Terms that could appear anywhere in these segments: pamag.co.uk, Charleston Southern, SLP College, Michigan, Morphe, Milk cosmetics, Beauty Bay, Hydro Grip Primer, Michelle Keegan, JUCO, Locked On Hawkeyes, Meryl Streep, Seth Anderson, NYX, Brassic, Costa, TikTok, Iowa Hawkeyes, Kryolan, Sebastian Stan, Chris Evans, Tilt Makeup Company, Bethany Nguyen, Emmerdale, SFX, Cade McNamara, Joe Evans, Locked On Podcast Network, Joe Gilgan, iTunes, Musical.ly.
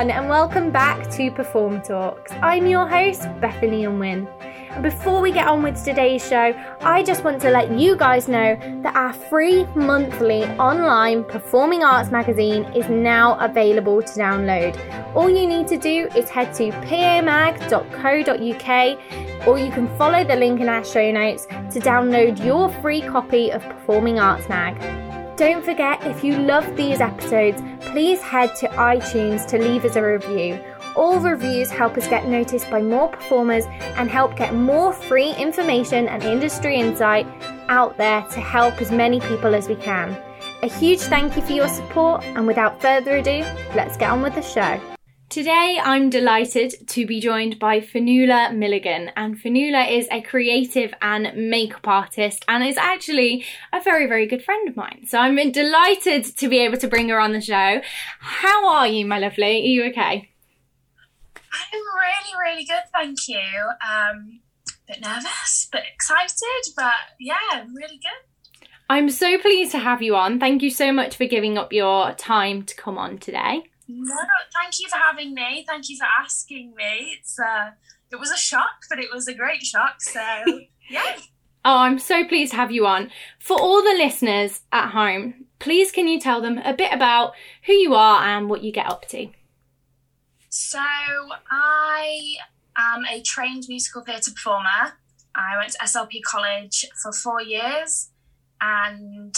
And welcome back to Perform Talks. I'm your host, Bethany Nguyen. And before we get on with today's show, I just want to let you guys know that our free monthly online performing arts magazine is now available to download. All you need to do is head to pamag.co.uk, or you can follow the link in our show notes to download your free copy of Performing Arts Mag. Don't forget, if you love these episodes, please head to iTunes to leave us a review. All reviews help us get noticed by more performers and help get more free information and industry insight out there to help as many people as we can. A huge thank you for your support, and without further ado, let's get on with the show. Today I'm delighted to be joined by Fionnuala Milligan, and Fionnuala is a creative and makeup artist and is actually a very, very good friend of mine. So I'm delighted to be able to bring her on the show. How are you, my lovely? Are you okay? I'm really, really good, thank you. Bit nervous, but excited, but yeah, I'm really good. I'm so pleased to have you on. Thank you so much for giving up your time to come on today. No, thank you for having me. Thank you for asking me. It was a shock, but it was a great shock. So, yeah. Oh, I'm so pleased to have you on. For all the listeners at home, please can you tell them a bit about who you are and what you get up to? So, I am a trained musical theatre performer. I went to SLP College for 4 years, and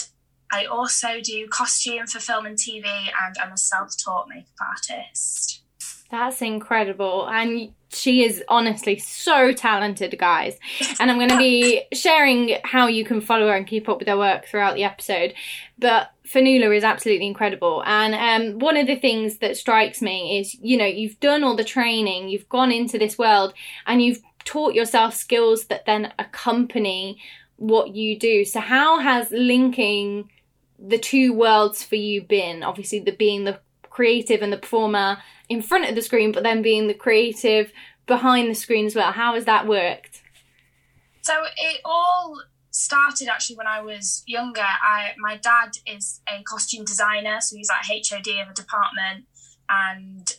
I also do costume for film and TV, and I'm a self-taught makeup artist. That's incredible. And she is honestly so talented, guys. And I'm going to be sharing how you can follow her and keep up with her work throughout the episode. But Fionnuala is absolutely incredible. And one of the things that strikes me is, you know, you've done all the training, you've gone into this world, and you've taught yourself skills that then accompany what you do. So how has linking the two worlds for you been? Obviously being the creative and the performer in front of the screen, but then being the creative behind the screen as well. How has that worked? So it all started actually when I was younger. My dad is a costume designer, so he's like HOD of a department, and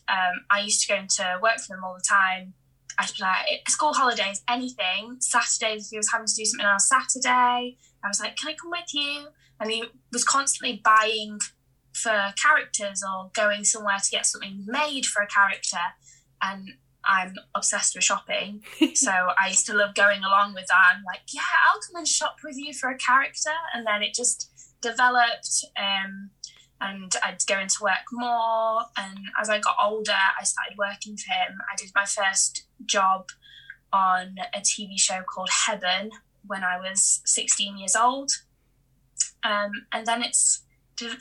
I used to go into work for him all the time. I'd be like, school holidays, anything. Saturdays, if he was having to do something on a Saturday, I was like, can I come with you? And he was constantly buying for characters or going somewhere to get something made for a character. And I'm obsessed with shopping. So I used to love going along with that. I'm like, yeah, I'll come and shop with you for a character. And then it just developed. And I'd go into work more. And as I got older, I started working for him. I did my first job on a TV show called Heaven when I was 16 years old. And then it's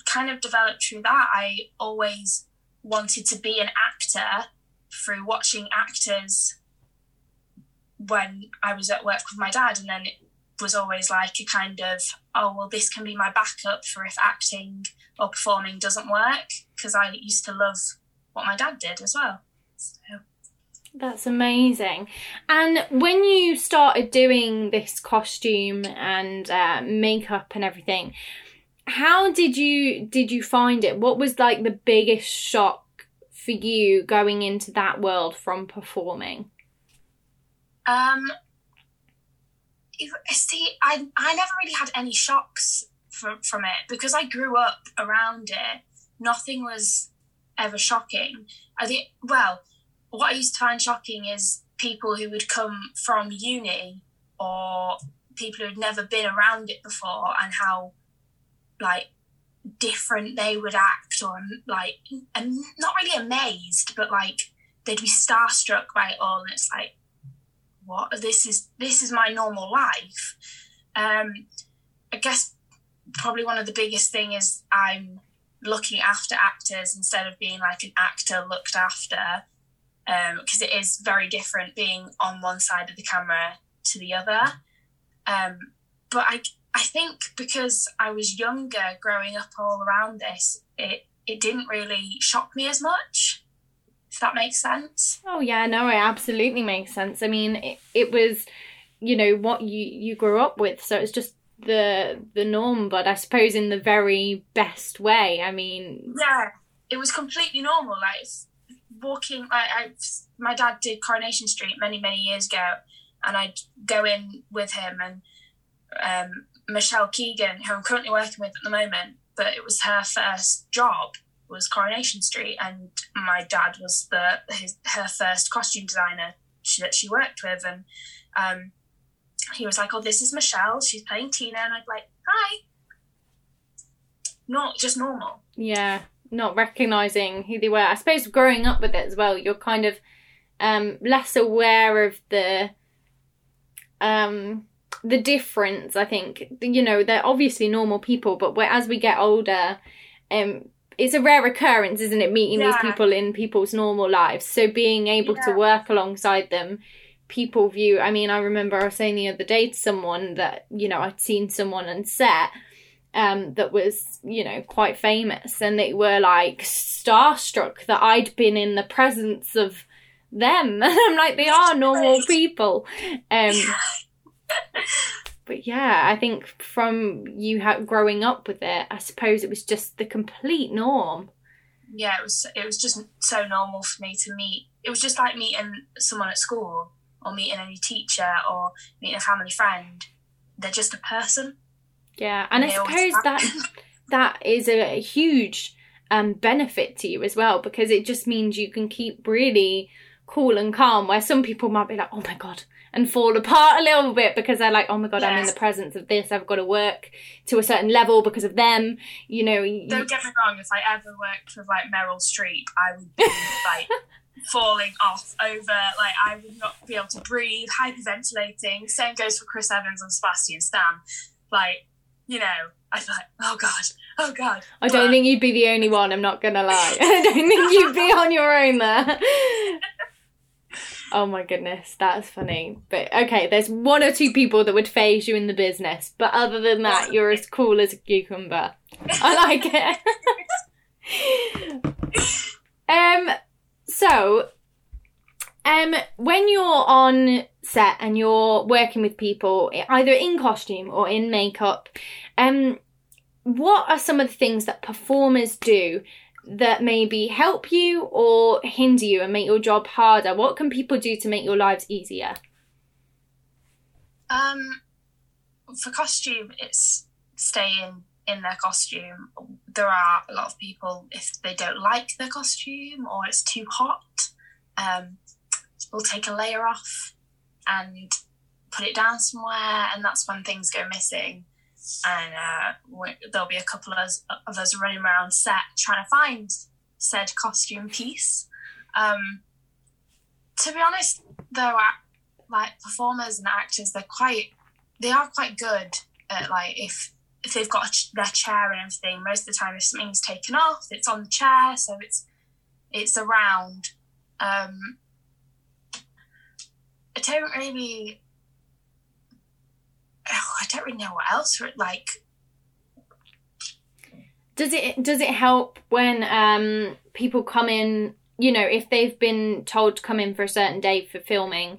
kind of developed through that. I always wanted to be an actor through watching actors when I was at work with my dad. And then it was always like a kind of, oh, well, this can be my backup for if acting or performing doesn't work, because I used to love what my dad did as well. So that's amazing. And when you started doing this costume and makeup and everything, how did you find it? What was like the biggest shock for you going into that world from performing? See, I never really had any shocks from it, because I grew up around it. Nothing was ever shocking. What I used to find shocking is people who would come from uni or people who had never been around it before, and how like different they would act, or like, and not really amazed, but like they'd be starstruck by it all. And it's like, what? This is my normal life. I guess probably one of the biggest thing is I'm looking after actors instead of being like an actor looked after, because it is very different being on one side of the camera to the other. But I think because I was younger, growing up all around this, it didn't really shock me as much. Does that make sense? Oh, yeah, no, it absolutely makes sense. I mean, it was, you know, what you grew up with, so it's just the norm, but I suppose in the very best way. I mean... Yeah, it was completely normal. Like, walking... my dad did Coronation Street many, many years ago, and I'd go in with him, and Michelle Keegan, who I'm currently working with at the moment, but it was her first job, was Coronation Street, and my dad was her first costume designer that she worked with, and he was like, oh, this is Michelle, she's playing Tina, and I'd like, hi. Not just normal. Yeah, not recognising who they were. I suppose growing up with it as well, you're kind of less aware of the difference, I think. You know, they're obviously normal people, but as we get older, it's a rare occurrence, isn't it, meeting these people in people's normal lives. So being able to work alongside them, people view... I mean, I remember I was saying the other day to someone that, you know, I'd seen someone on set that was, you know, quite famous, and they were, like, starstruck that I'd been in the presence of them. And I'm like, they are normal people. But yeah, I think from you growing up with it, I suppose it was just the complete norm. Yeah, it was just so normal for me to meet. It was just like meeting someone at school, or meeting any teacher, or meeting a family friend. They're just a person. Yeah, and I suppose that is a huge benefit to you as well, because it just means you can keep really cool and calm, where some people might be like, oh my God, and fall apart a little bit because they're like, oh my God, yes, I'm in the presence of this, I've got to work to a certain level because of them, you know. Don't get me wrong, if I ever worked with, like, Meryl Streep, I would be, like, falling off over, like, I would not be able to breathe, hyperventilating. Same goes for Chris Evans and Sebastian Stan. Like, you know, I'd be like, oh God. I don't think you'd be the only one, I'm not going to lie. I don't think you'd be on your own there. Oh my goodness, that's funny. But okay, there's one or two people that would phase you in the business, but other than that, you're as cool as a cucumber. I like it. So, when you're on set and you're working with people, either in costume or in makeup, what are some of the things that performers do that maybe help you or hinder you and make your job harder? What can people do to make your lives easier? For costume, it's staying in their costume. There are a lot of people, if they don't like their costume or it's too hot, will take a layer off and put it down somewhere, and that's when things go missing. And there'll be a couple of us running around set trying to find said costume piece. To be honest, though, like, performers and actors, they are quite good at, like, if they've got their chair and everything. Most of the time, if something's taken off, it's on the chair, so it's around. I don't really know what else. Like, does it help when people come in, you know, if they've been told to come in for a certain day for filming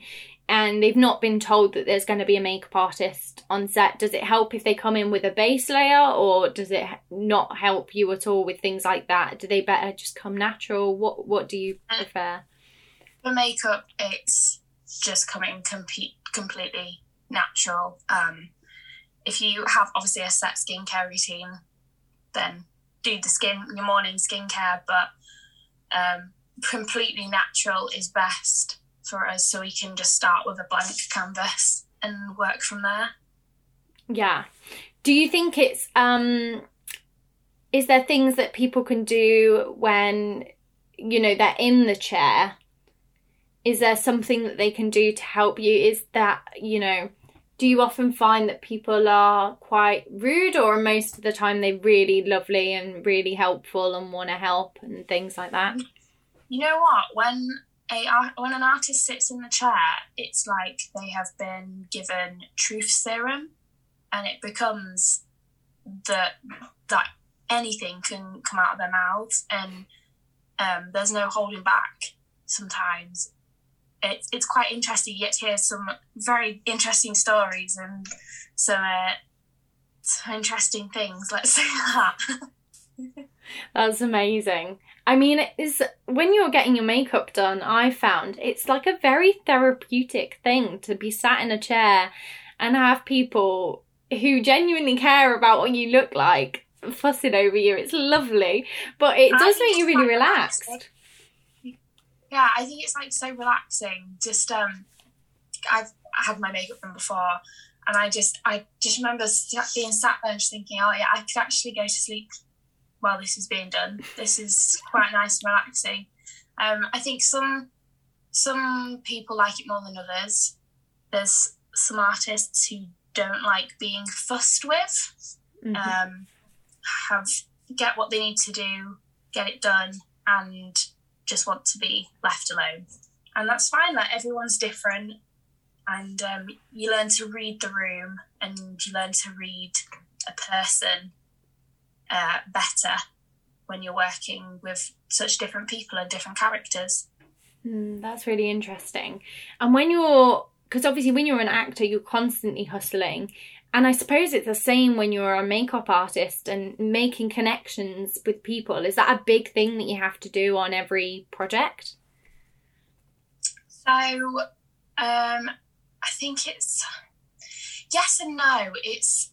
and they've not been told that there's going to be a makeup artist on set, does it help if they come in with a base layer, or does it not help you at all with things like that? Do they better just come natural? What do you prefer? For makeup, it's just coming completely natural. If you have obviously a set skincare routine, then do your morning skincare, but completely natural is best for us, so we can just start with a blank canvas and work from there. Yeah. Do you think it's is there things that people can do when, you know, they're in the chair? Is there something that they can do to help you? Is that, you know, do you often find that people are quite rude, or most of the time they're really lovely and really helpful and want to help and things like that? You know what? When an artist sits in the chair, it's like they have been given truth serum, and it becomes that anything can come out of their mouths, and there's no holding back. sometimes. It's quite interesting. You get to hear some very interesting stories and some interesting things, let's say that. That's amazing. I mean, it's, when you're getting your makeup done, I found it's like a very therapeutic thing to be sat in a chair and have people who genuinely care about what you look like fussing over you. It's lovely, but it does make you really relaxed. Yeah, I think it's like so relaxing. Just I've had my makeup done before, and I just remember being sat there and just thinking, oh yeah, I could actually go to sleep while this is being done. This is quite nice and relaxing. I think some people like it more than others. There's some artists who don't like being fussed with. Mm-hmm. Get what they need to do, get it done, and just want to be left alone. And that's fine. Like, everyone's different, and you learn to read the room and you learn to read a person better when you're working with such different people and different characters. That's really interesting. And because obviously when you're an actor, you're constantly hustling. And I suppose it's the same when you're a makeup artist and making connections with people. Is that a big thing that you have to do on every project? So, I think it's yes and no. It's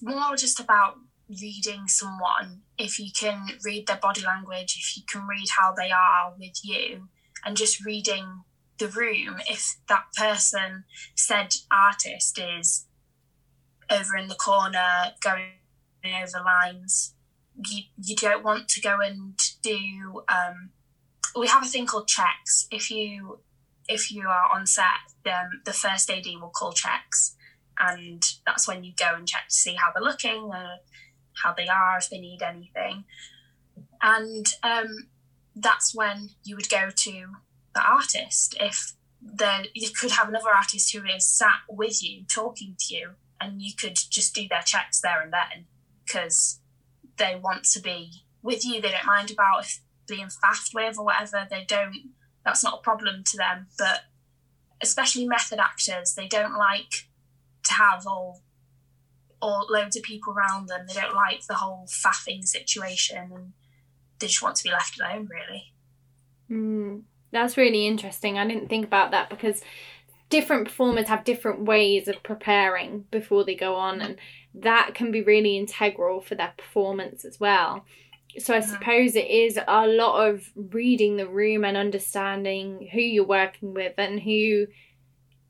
more just about reading someone. If you can read their body language, if you can read how they are with you, and just reading the room. If that person, said artist, is over in the corner going over lines, you don't want to go and do we have a thing called checks. If you are on set, the first AD will call checks, and that's when you go and check to see how they're looking, how they are, if they need anything. And that's when you would go to artist. If then you could have another artist who is sat with you talking to you, and you could just do their checks there and then, because they want to be with you. They don't mind about if being faffed with or whatever. They don't, that's not a problem to them. But especially method actors, they don't like to have all loads of people around them. They don't like the whole faffing situation, and they just want to be left alone, really. That's really interesting. I didn't think about that, because different performers have different ways of preparing before they go on, and that can be really integral for their performance as well. So I suppose it is a lot of reading the room and understanding who you're working with and who,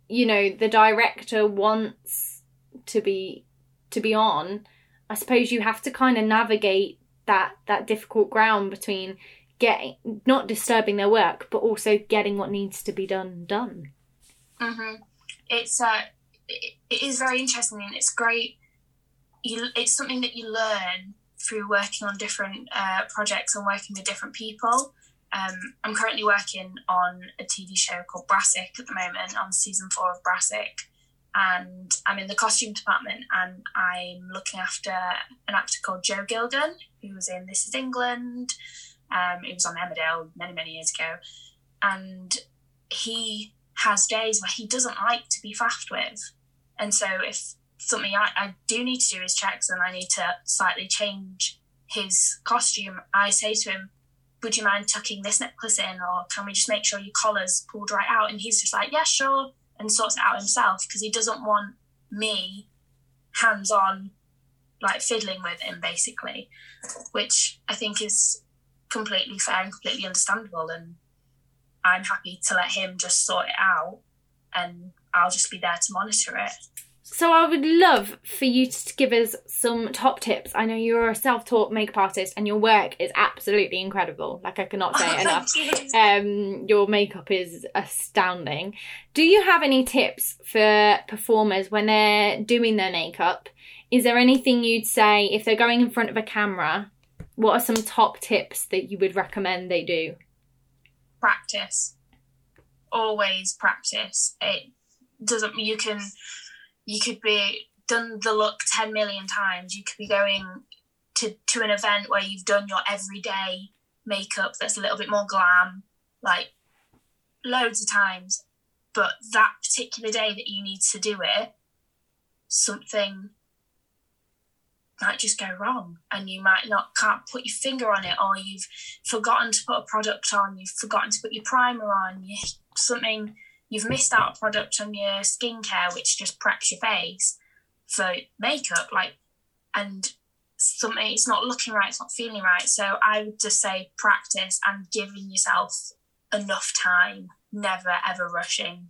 you know, the director wants to be on. I suppose you have to kind of navigate that difficult ground between not disturbing their work, but also getting what needs to be done. Mm-hmm. It is very interesting, and it's great. It's something that you learn through working on different projects and working with different people. I'm currently working on a TV show called Brassic at the moment, on season 4 of Brassic, and I'm in the costume department, and I'm looking after an actor called Joe Gilgan, who was in This Is England. It was on Emmerdale many, many years ago. And he has days where he doesn't like to be faffed with. And so if something I do need to do is checks, and I need to slightly change his costume, I say to him, would you mind tucking this necklace in? Or can we just make sure your collar's pulled right out? And he's just like, yeah, sure. And sorts it out himself, because he doesn't want me hands-on, like fiddling with him, basically. Which I think is completely fair and completely understandable, and I'm happy to let him just sort it out, and I'll just be there to monitor it. So I would love for you to give us some top tips. I know you're a self-taught makeup artist, and your work is absolutely incredible. Like, I cannot say it enough. Your makeup is astounding. Do you have any tips for performers when they're doing their makeup? Is there anything you'd say if they're going in front of a camera? What are some top tips that you would recommend they do? Practice. Always practice. It doesn't, you could be done the look 10 million times. You could be going to an event where you've done your everyday makeup that's a little bit more glam, like loads of times. But that particular day that you need to do it, something might just go wrong, and you might not can't put your finger on it, or you've forgotten to put a product on, you've forgotten to put your primer on, something you've missed out a product on your skincare, which just preps your face for makeup, like, and something, it's not looking right, it's not feeling right. So I would just say practice and giving yourself enough time, never ever rushing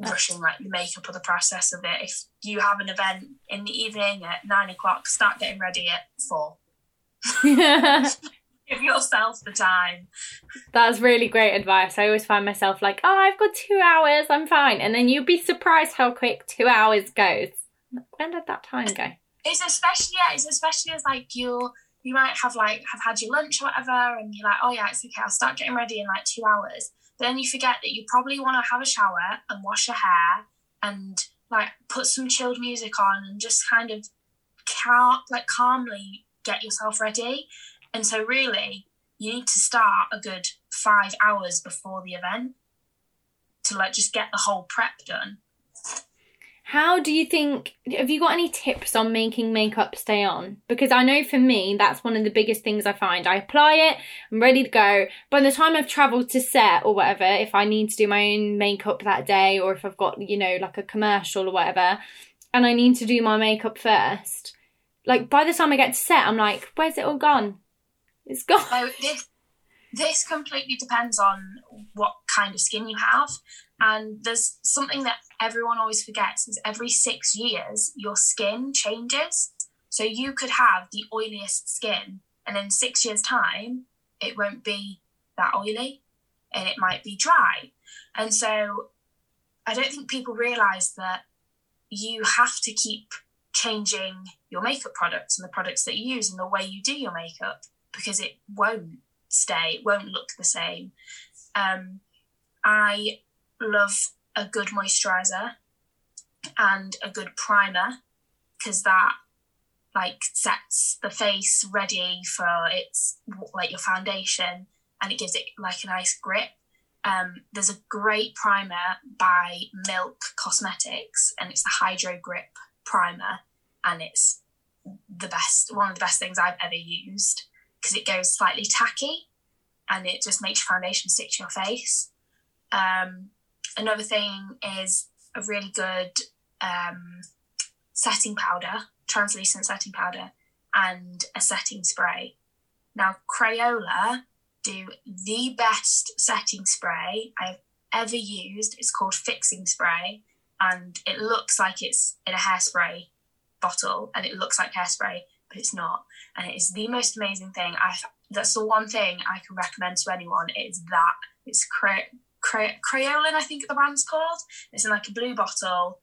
like the makeup or the process of it. If you have an event in the evening at 9 o'clock, start getting ready at 4. Give yourself the time. That's really great advice. I always find myself like, oh, I've got 2 hours, I'm fine. And then you'd be surprised how quick 2 hours goes. When did that time go? It's especially as like you might have had your lunch or whatever, and you're like, oh yeah, it's okay, I'll start getting ready in like 2 hours. Then you forget that you probably want to have a shower and wash your hair and like put some chilled music on and just kind of calmly get yourself ready. And so really you need to start a good 5 hours before the event to like just get the whole prep done. How do you think, have you got any tips on making makeup stay on? Because I know for me, that's one of the biggest things I find. I apply it, I'm ready to go. By the time I've travelled to set or whatever, if I need to do my own makeup that day, or if I've got, you know, like a commercial or whatever, and I need to do my makeup first, like by the time I get to set, I'm like, where's it all gone? It's gone. So this completely depends on what kind of skin you have. And there's something that everyone always forgets is every 6 years, your skin changes. So you could have the oiliest skin, and in 6 years' time, it won't be that oily and it might be dry. And so I don't think people realise that you have to keep changing your makeup products and the products that you use and the way you do your makeup, because it won't stay, it won't look the same. I love a good moisturizer and a good primer, because that like sets the face ready for its like your foundation, and it gives it like a nice grip. There's a great primer by Milk Cosmetics, and it's the Hydro Grip Primer, and it's the best, one of the best things I've ever used, because it goes slightly tacky and it just makes your foundation stick to your face. Another thing is a really good setting powder, translucent setting powder, and a setting spray. Now, Kryolan do the best setting spray I've ever used. It's called Fixing Spray, and it looks like it's in a hairspray bottle, and it looks like hairspray, but it's not. And it is the most amazing thing. That's the one thing I can recommend to anyone. It's that. It's Kryolan, I think the brand's called. It's in like a blue bottle.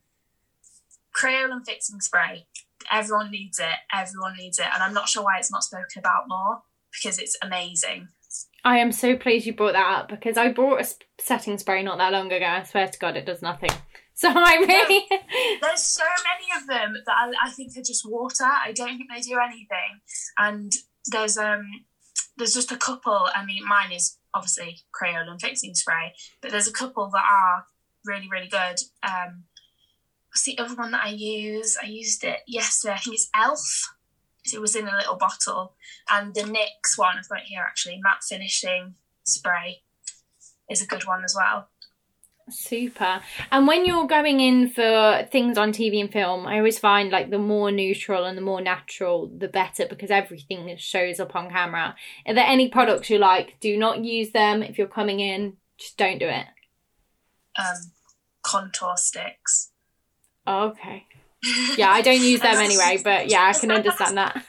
Kryolan Fixing Spray. Everyone needs it. And I'm not sure why it's not spoken about more, because it's amazing. I am so pleased you brought that up, because I bought a setting spray not that long ago. I swear to God, it does nothing. So I really... There's so many of them that I think they're just water. I don't think they do anything. And there's just a couple. I mean, mine is obviously Kryolan Fixing Spray, but there's a couple that are really, really good. What's the other one that I use? I used it yesterday. I think it's Elf. It was in a little bottle. And the NYX one, I've got it here actually, Matte Finishing Spray is a good one as well. Super. And when you're going in for things on TV and film, I always find like the more neutral and the more natural, the better, because everything shows up on camera. Are there any products you like, do not use them? If you're coming in, just don't do it. Contour sticks. Oh, okay. Yeah, I don't use them anyway, but yeah, I can understand that.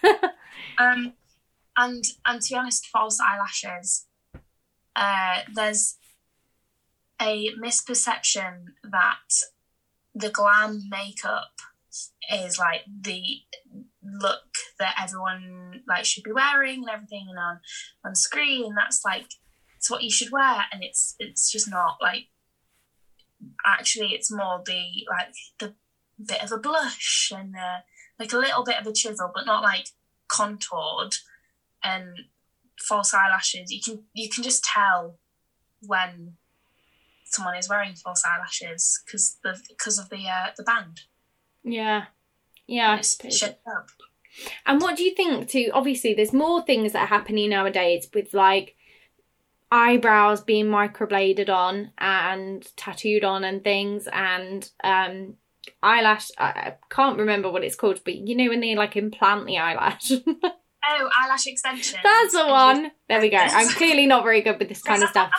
And to be honest, false eyelashes. There's a misperception that the glam makeup is like the look that everyone like should be wearing and everything, and on screen that's like it's what you should wear, and it's just not. Like actually it's more the like the bit of a blush and like a little bit of a chisel, but not like contoured. And false eyelashes. You can just tell when someone is wearing false eyelashes because of the band. Yeah. And it's shaped up. And what do you think too? Obviously, there's more things that are happening nowadays with like eyebrows being microbladed on and tattooed on and things, and eyelash. I can't remember what it's called, but you know when they like implant the eyelash. Oh, eyelash extension. That's the one. There we go. I'm clearly not very good with this kind of stuff.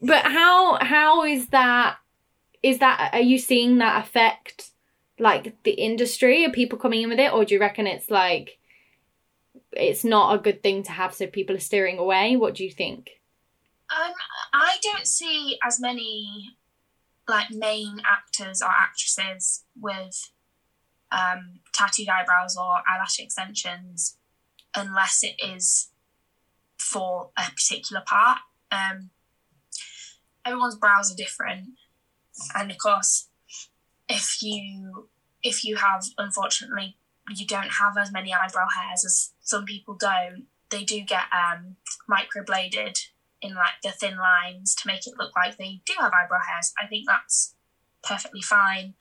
But how is that? Is that, are you seeing that affect like the industry? Are people coming in with it, or do you reckon it's like it's not a good thing to have, so people are steering away? What do you think? I don't see as many like main actors or actresses with tattooed eyebrows or eyelash extensions, unless it is for a particular part. Everyone's brows are different, and of course, if you have, unfortunately, you don't have as many eyebrow hairs as some people don't. They do get microbladed in like the thin lines to make it look like they do have eyebrow hairs. I think that's perfectly fine.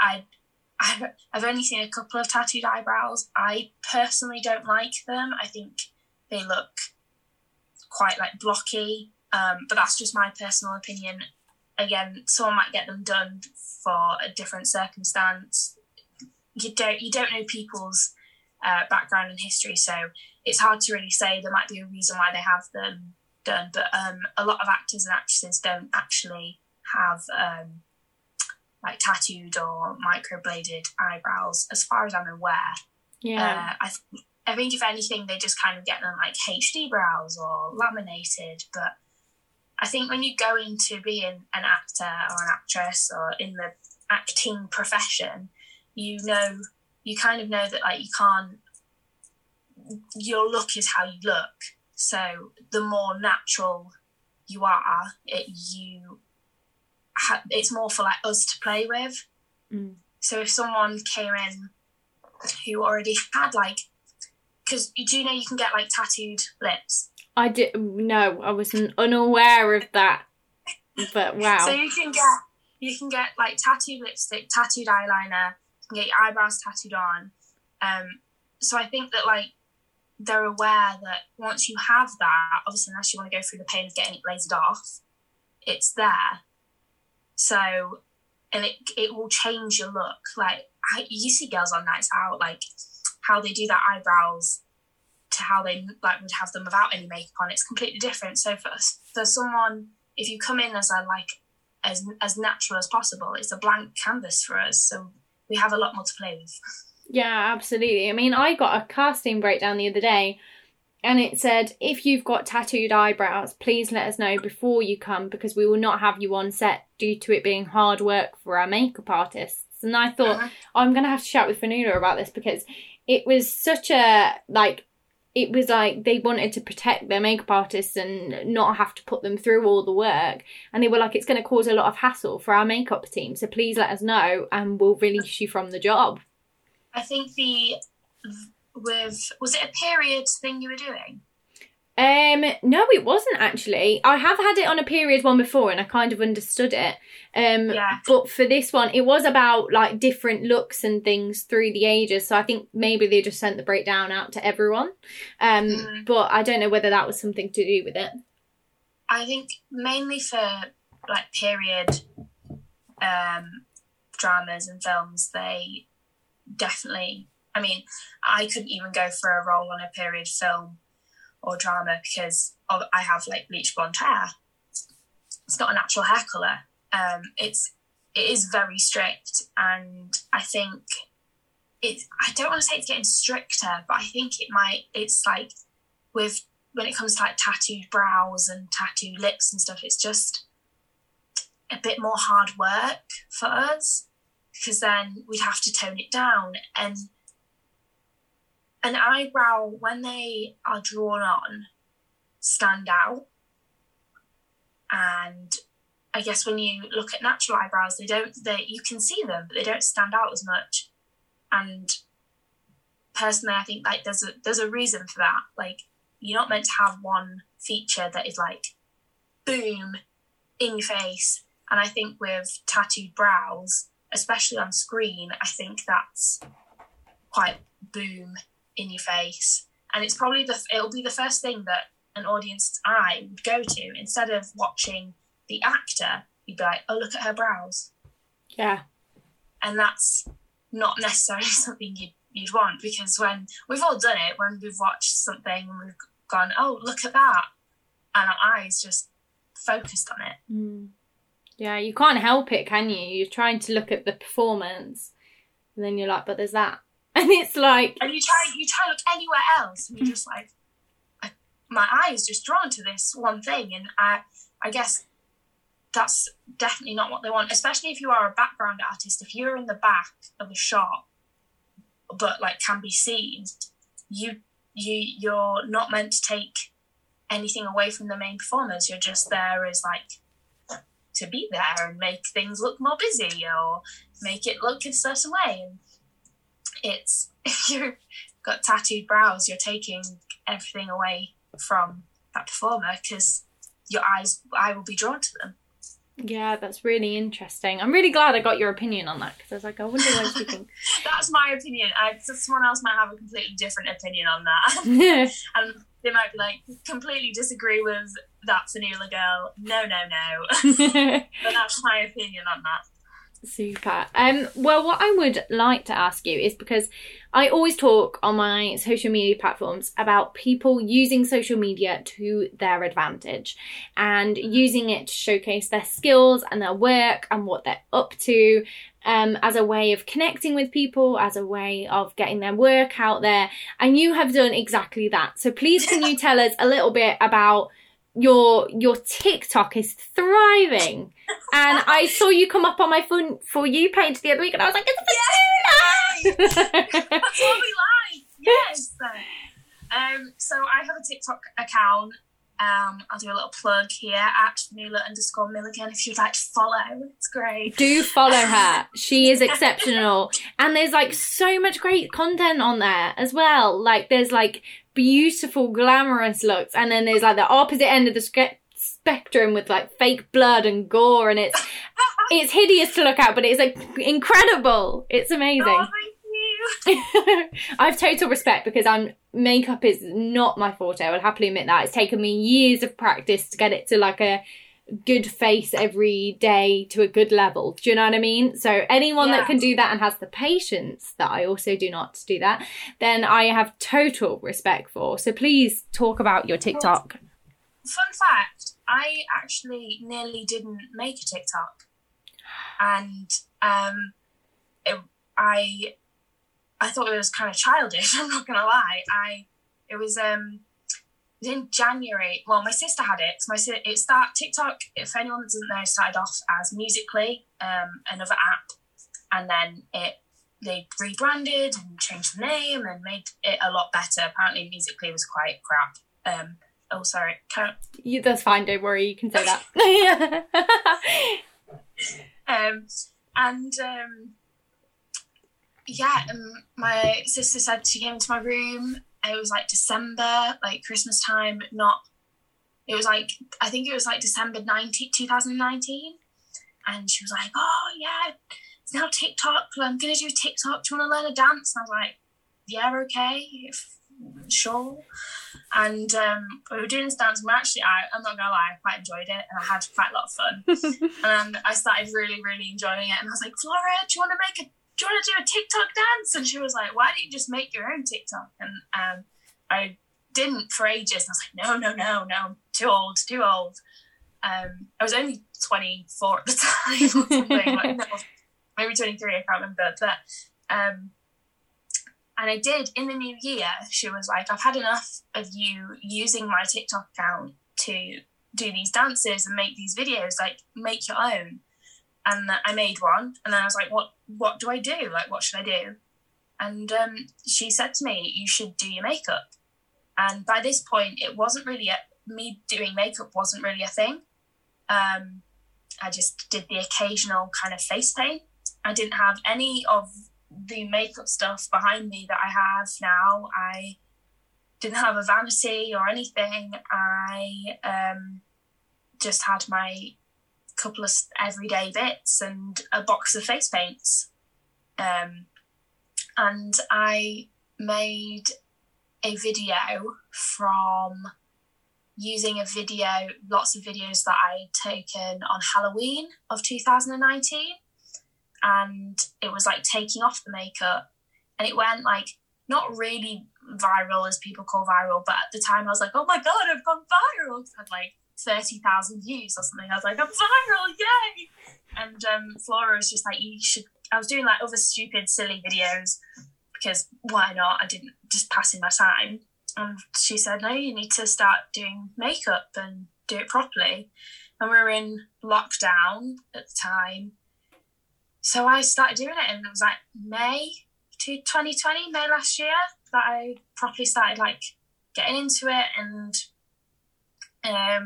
I've only seen a couple of tattooed eyebrows. I personally don't like them. I think they look quite like blocky, but that's just my personal opinion. Again, someone might get them done for a different circumstance. You don't know people's background and history, so it's hard to really say. There might be a reason why they have them done, but a lot of actors and actresses don't actually have like tattooed or microbladed eyebrows, as far as I'm aware. Yeah. I think if anything, they just kind of get them like HD brows or laminated. But I think when you go into being an actor or an actress or in the acting profession, you kind of know that like your look is how you look. So the more natural you are, it's more for like us to play with. Mm. So if someone came in who already had like, because do you know you can get like tattooed lips? I did. No, I was unaware of that. But wow. So you can get like tattooed lipstick, tattooed eyeliner. You can get your eyebrows tattooed on. So I think that like they're aware that once you have that, obviously unless you want to go through the pain of getting it lasered off, it's there. So, and it will change your look. Like you see girls on nights out, like how they do their eyebrows to how they like would have them without any makeup on. It's completely different. So for someone, if you come in as as natural as possible, it's a blank canvas for us. So we have a lot more to play with. Yeah, absolutely. I mean, I got a casting breakdown the other day, and it said, if you've got tattooed eyebrows, please let us know before you come, because we will not have you on set due to it being hard work for our makeup artists. And I thought, I'm going to have to chat with Fionnuala about this, because it was such a like. It was like they wanted to protect their makeup artists and not have to put them through all the work. And they were like, it's going to cause a lot of hassle for our makeup team, so please let us know and we'll release you from the job. I think was it a period thing you were doing? No, it wasn't actually. I have had it on a period one before, and I kind of understood it. Yeah. But for this one, it was about like different looks and things through the ages. So I think maybe they just sent the breakdown out to everyone. But I don't know whether that was something to do with it. I think mainly for like period dramas and films, they definitely. I mean, I couldn't even go for a role on a period film or drama because I have like bleach blonde hair. It's not a natural hair colour. It is very strict, and I think I don't want to say it's getting stricter, but I think it's like with when it comes to like tattooed brows and tattooed lips and stuff, it's just a bit more hard work for us, because then we'd have to tone it down. And an eyebrow, when they are drawn on, stand out. And I guess when you look at natural eyebrows, you can see them, but they don't stand out as much. And personally, I think like there's a reason for that. Like you're not meant to have one feature that is like boom in your face. And I think with tattooed brows, especially on screen, I think that's quite boom in your face. And it's probably it'll be the first thing that an audience's eye would go to. Instead of watching the actor, you'd be like, oh, look at her brows. Yeah. And that's not necessarily something you'd want, because when we've all done it, when we've watched something and we've gone, oh, look at that, and our eyes just focused on it. Mm. Yeah, you can't help it, can you? You're trying to look at the performance and then you're like, but there's that. And it's like... And you try to look anywhere else and you're just like, my eye is just drawn to this one thing. And I guess that's definitely not what they want, especially if you are a background artist. If you're in the back of a shop but, like, can be seen, you're not meant to take anything away from the main performers. You're just there as, like... to be there and make things look more busy or make it look a certain way. And it's, if you've got tattooed brows, you're taking everything away from that performer because your eye will be drawn to them. Yeah, that's really interesting. I'm really glad I got your opinion on that, because I was like, I wonder what you think. That's my opinion. Someone else might have a completely different opinion on that. And they might be like, completely disagree with that's a Fionnuala girl. No. But that's my opinion on that. Super. Well, what I would like to ask you is, because I always talk on my social media platforms about people using social media to their advantage and using it to showcase their skills and their work and what they're up to, as a way of connecting with people, as a way of getting their work out there. And you have done exactly that. So please, can you tell us a little bit about your TikTok is thriving, and I saw you come up on my phone for you page the other week, and I was like, it's a Fionnuala! That's what we like. Yes. So I have a TikTok account. I'll do a little plug here at Fionnuala_Milligan if you'd like to follow. It's great. Do follow her. She is exceptional, and there's like so much great content on there as well. Like there's like beautiful glamorous looks, and then there's like the opposite end of the spectrum with like fake blood and gore, and it's it's hideous to look at, but it's like incredible. It's amazing. Oh, thank you. I have total respect, because makeup is not my forte. I will happily admit that. It's taken me years of practice to get it to like a good face every day to a good level. Do you know what I mean? So anyone that can do that and has the patience that I also do not to do that, then I have total respect for. So please talk about your TikTok. Fun fact, I actually nearly didn't make a TikTok. And I thought it was kind of childish, I'm not going to lie. In January, well, my sister had it. TikTok, if anyone doesn't know, started off as Musical.ly, another app, and then they rebranded and changed the name and made it a lot better. Apparently, Musical.ly was quite crap. Oh, sorry. That's fine. Don't worry. You can say that. My sister said she came into my room. It was like December, like Christmas time, I think it was like December 2019. And she was like, oh yeah, it's now TikTok. I'm going to do TikTok. Do you want to learn a dance? And I was like, yeah, okay, sure. And we were doing this dance, and I'm not going to lie, I quite enjoyed it. And I had quite a lot of fun. And I started really, really enjoying it. And I was like, Flora, do you want to do a TikTok dance? And she was like, why don't you just make your own TikTok? And I didn't for ages. And I was like, no, I'm too old. I was only 24 at the time, or something. Like, no, maybe 23, I can't remember. But, and I did in the new year. She was like, I've had enough of you using my TikTok account to do these dances and make these videos, like make your own. And I made one, and then I was like, what do I do? Like, what should I do? And she said to me, you should do your makeup. And by this point, it wasn't really me doing makeup wasn't really a thing. I just did the occasional kind of face paint. I didn't have any of the makeup stuff behind me that I have now. I didn't have a vanity or anything. I just had my couple of everyday bits and a box of face paints. And I made a video from using a video, lots of videos that I had taken on Halloween of 2019. And it was like taking off the makeup. And it went like, not really viral as people call viral, but at the time I was like, oh my God, I've gone viral. I had like 30,000 views or something. I was like, I'm viral, yay. And Flora was just like, you should, I was doing like other stupid, silly videos because why not? I didn't, just passing my time. And she said, no, you need to start doing makeup and do it properly. And we were in lockdown at the time. So I started doing it, and it was like May 2020, May last year, that I properly started like getting into it. And I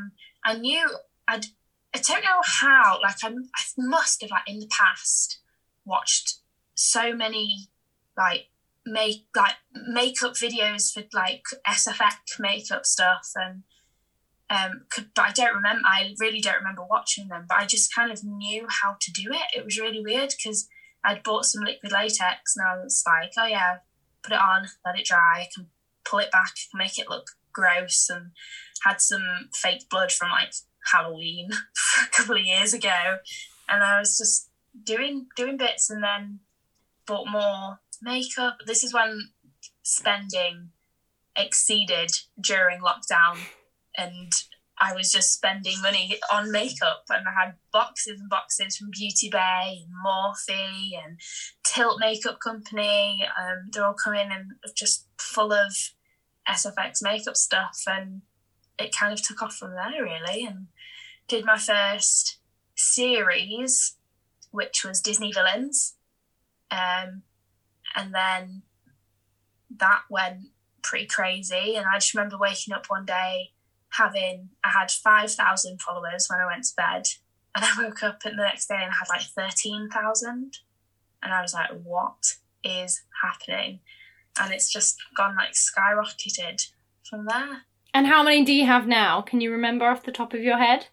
knew, I don't know how, like I must have like in the past watched so many like makeup videos for like SFX makeup stuff, and but I don't remember, I really don't remember watching them, but I just kind of knew how to do it. It was really weird because I'd bought some liquid latex and I was like, oh yeah, put it on, let it dry, I can pull it back, make it look gross, and had some fake blood from like Halloween a couple of years ago, and I was just doing bits, and then bought more makeup. This is when spending exceeded during lockdown, and I was just spending money on makeup, and I had boxes and boxes from Beauty Bay and Morphe and Tilt Makeup Company. They're all coming and just full of SFX makeup stuff, and it kind of took off from there really, and did my first series, which was Disney Villains. And then that went pretty crazy, and I just remember waking up one day I had 5,000 followers when I went to bed, and I woke up the next day and I had like 13,000, and I was like, what is happening? And it's just gone like skyrocketed from there. And how many do you have now? Can you remember off the top of your head?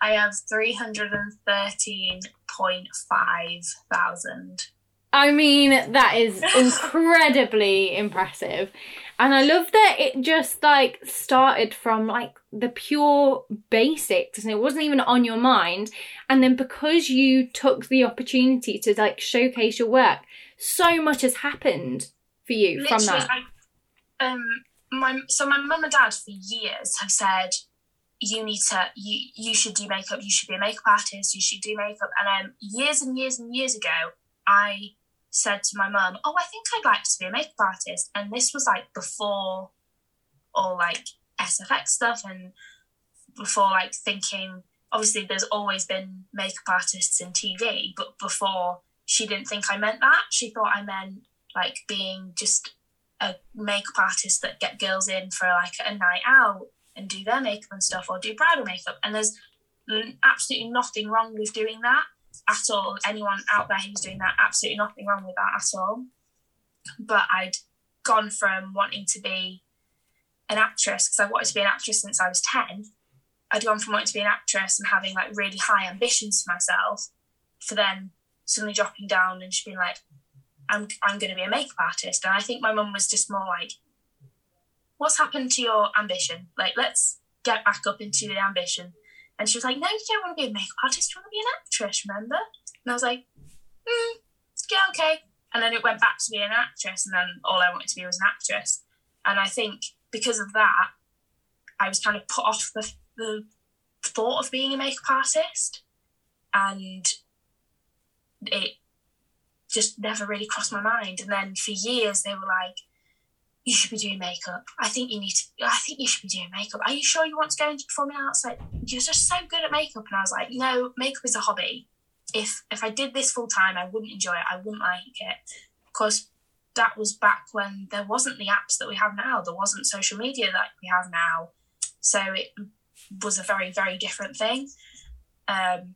I have 313,500. I mean, that is incredibly impressive. And I love that it just like started from like the pure basics, and it wasn't even on your mind. And then because you took the opportunity to like showcase your work, so much has happened for you. Literally, from that. So my mum and dad for years have said, you should do makeup, you should be a makeup artist, you should do makeup. And years and years and years ago, I said to my mum, oh, I think I'd like to be a makeup artist. And this was like before all like SFX stuff, and before like thinking, obviously there's always been makeup artists in TV, but before she didn't think I meant that. She thought I meant like being just a makeup artist that get girls in for like a night out and do their makeup and stuff, or do bridal makeup. And there's absolutely nothing wrong with doing that at all. Anyone out there who's doing that, absolutely nothing wrong with that at all. But I'd gone from wanting to be an actress, because I've wanted to be an actress since I was 10. I'd gone from wanting to be an actress and having like really high ambitions for myself, for then suddenly dropping down and just being like, I'm going to be a makeup artist. And I think my mum was just more like, what's happened to your ambition? Like, let's get back up into the ambition. And she was like, no, you don't want to be a makeup artist, you want to be an actress, remember? And I was like, yeah, okay. And then it went back to being an actress, and then all I wanted to be was an actress. And I think because of that, I was kind of put off the thought of being a makeup artist, and it just never really crossed my mind. And then for years they were like, you should be doing makeup. I think you should be doing makeup. Are you sure you want to go into performing arts? Like, you're just so good at makeup. And I was like, no, makeup is a hobby. If I did this full time, I wouldn't enjoy it. I wouldn't like it. Of course, that was back when there wasn't the apps that we have now. There wasn't social media like we have now. So it was a very, very different thing. And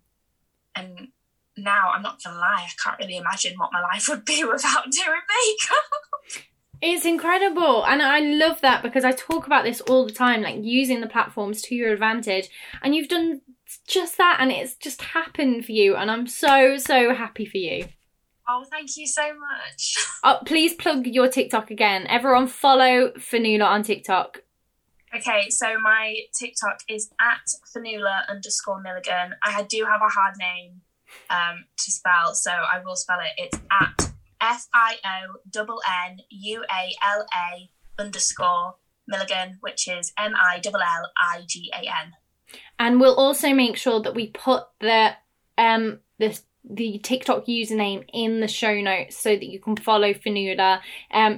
now I'm not going to lie, I can't really imagine what my life would be without doing makeup. It's incredible, and I love that because I talk about this all the time, like using the platforms to your advantage, and you've done just that, and it's just happened for you, and I'm so happy for you. Oh, thank you so much. Oh, please plug your TikTok again. Everyone follow Fionnuala on TikTok. Okay, so my TikTok is @Fionnuala_Milligan. I do have a hard name to spell, so I will spell it. It's at @Fionnuala_Milligan, which is MILLIGAN. And we'll also make sure that we put the TikTok username in the show notes so that you can follow Fionnuala.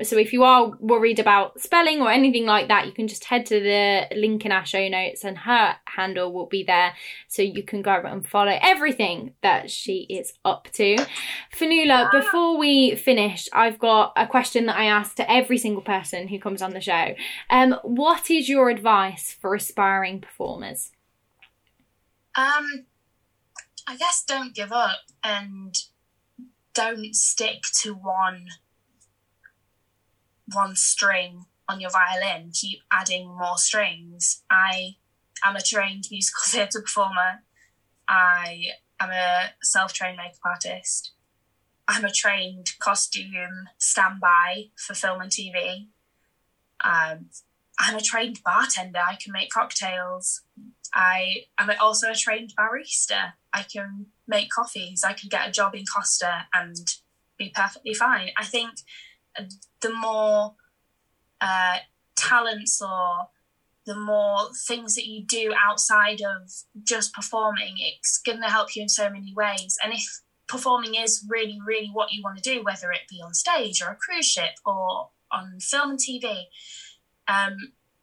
So if you are worried about spelling or anything like that, you can just head to the link in our show notes and her handle will be there. So you can go and follow everything that she is up to. Fionnuala, before we finish, I've got a question that I ask to every single person who comes on the show. What is your advice for aspiring performers? I guess don't give up and don't stick to one string on your violin. Keep adding more strings. I am a trained musical theatre performer. I am a self-trained makeup artist. I'm a trained costume standby for film and TV. I'm a trained bartender. I can make cocktails. I am also a trained barista. I can make coffees. I can get a job in Costa and be perfectly fine. I think the more talents or the more things that you do outside of just performing, it's going to help you in so many ways. And if performing is really, really what you want to do, whether it be on stage or a cruise ship or on film and TV,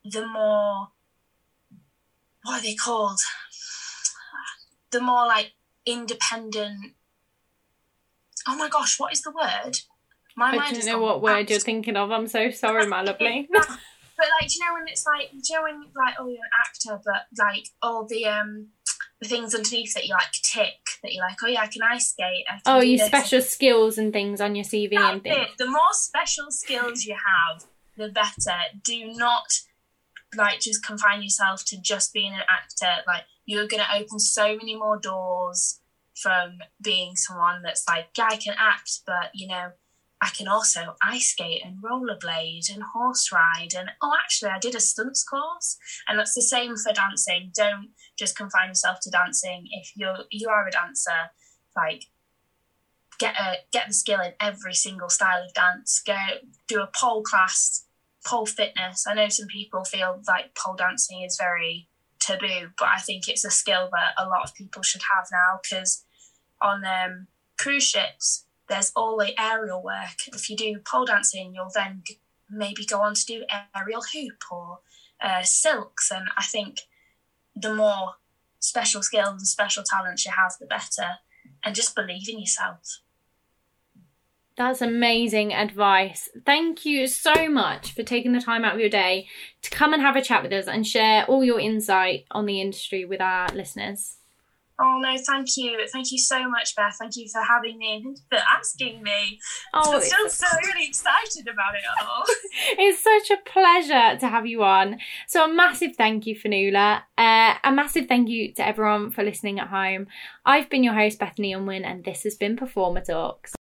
the more... what are they called? The more like independent. Oh my gosh, what is the word? I don't know what word you're thinking of. I'm so sorry, my lovely. But like, do you know when it's like, do you know when like, oh, you're an actor, but like all the things underneath that you like tick, that you're like, oh yeah, I can ice skate. Oh, your special skills and things on your CV and things. The more special skills you have, the better. Do not like just confine yourself to just being an actor. Like, you're going to open so many more doors from being someone that's like, yeah, I can act, but you know, I can also ice skate and rollerblade and horse ride, and oh, actually I did a stunts course. And that's the same for dancing. Don't just confine yourself to dancing. If you are a dancer, like get the skill in every single style of dance. Go do a pole class, pole fitness. I know some people feel like pole dancing is very taboo, but I think it's a skill that a lot of people should have now, because on cruise ships there's all the aerial work. If you do pole dancing, you'll then maybe go on to do aerial hoop or silks. And I think the more special skills and special talents you have, the better. And just believe in yourself. That's amazing advice. Thank you so much for taking the time out of your day to come and have a chat with us and share all your insight on the industry with our listeners. Oh, no, thank you. Thank you so much, Beth. Thank you for having me and for asking me. Oh, I'm still so really excited about it all. It's such a pleasure to have you on. So a massive thank you, Fionnuala. A massive thank you to everyone for listening at home. I've been your host, Bethany Nguyen, and this has been Performer Talks.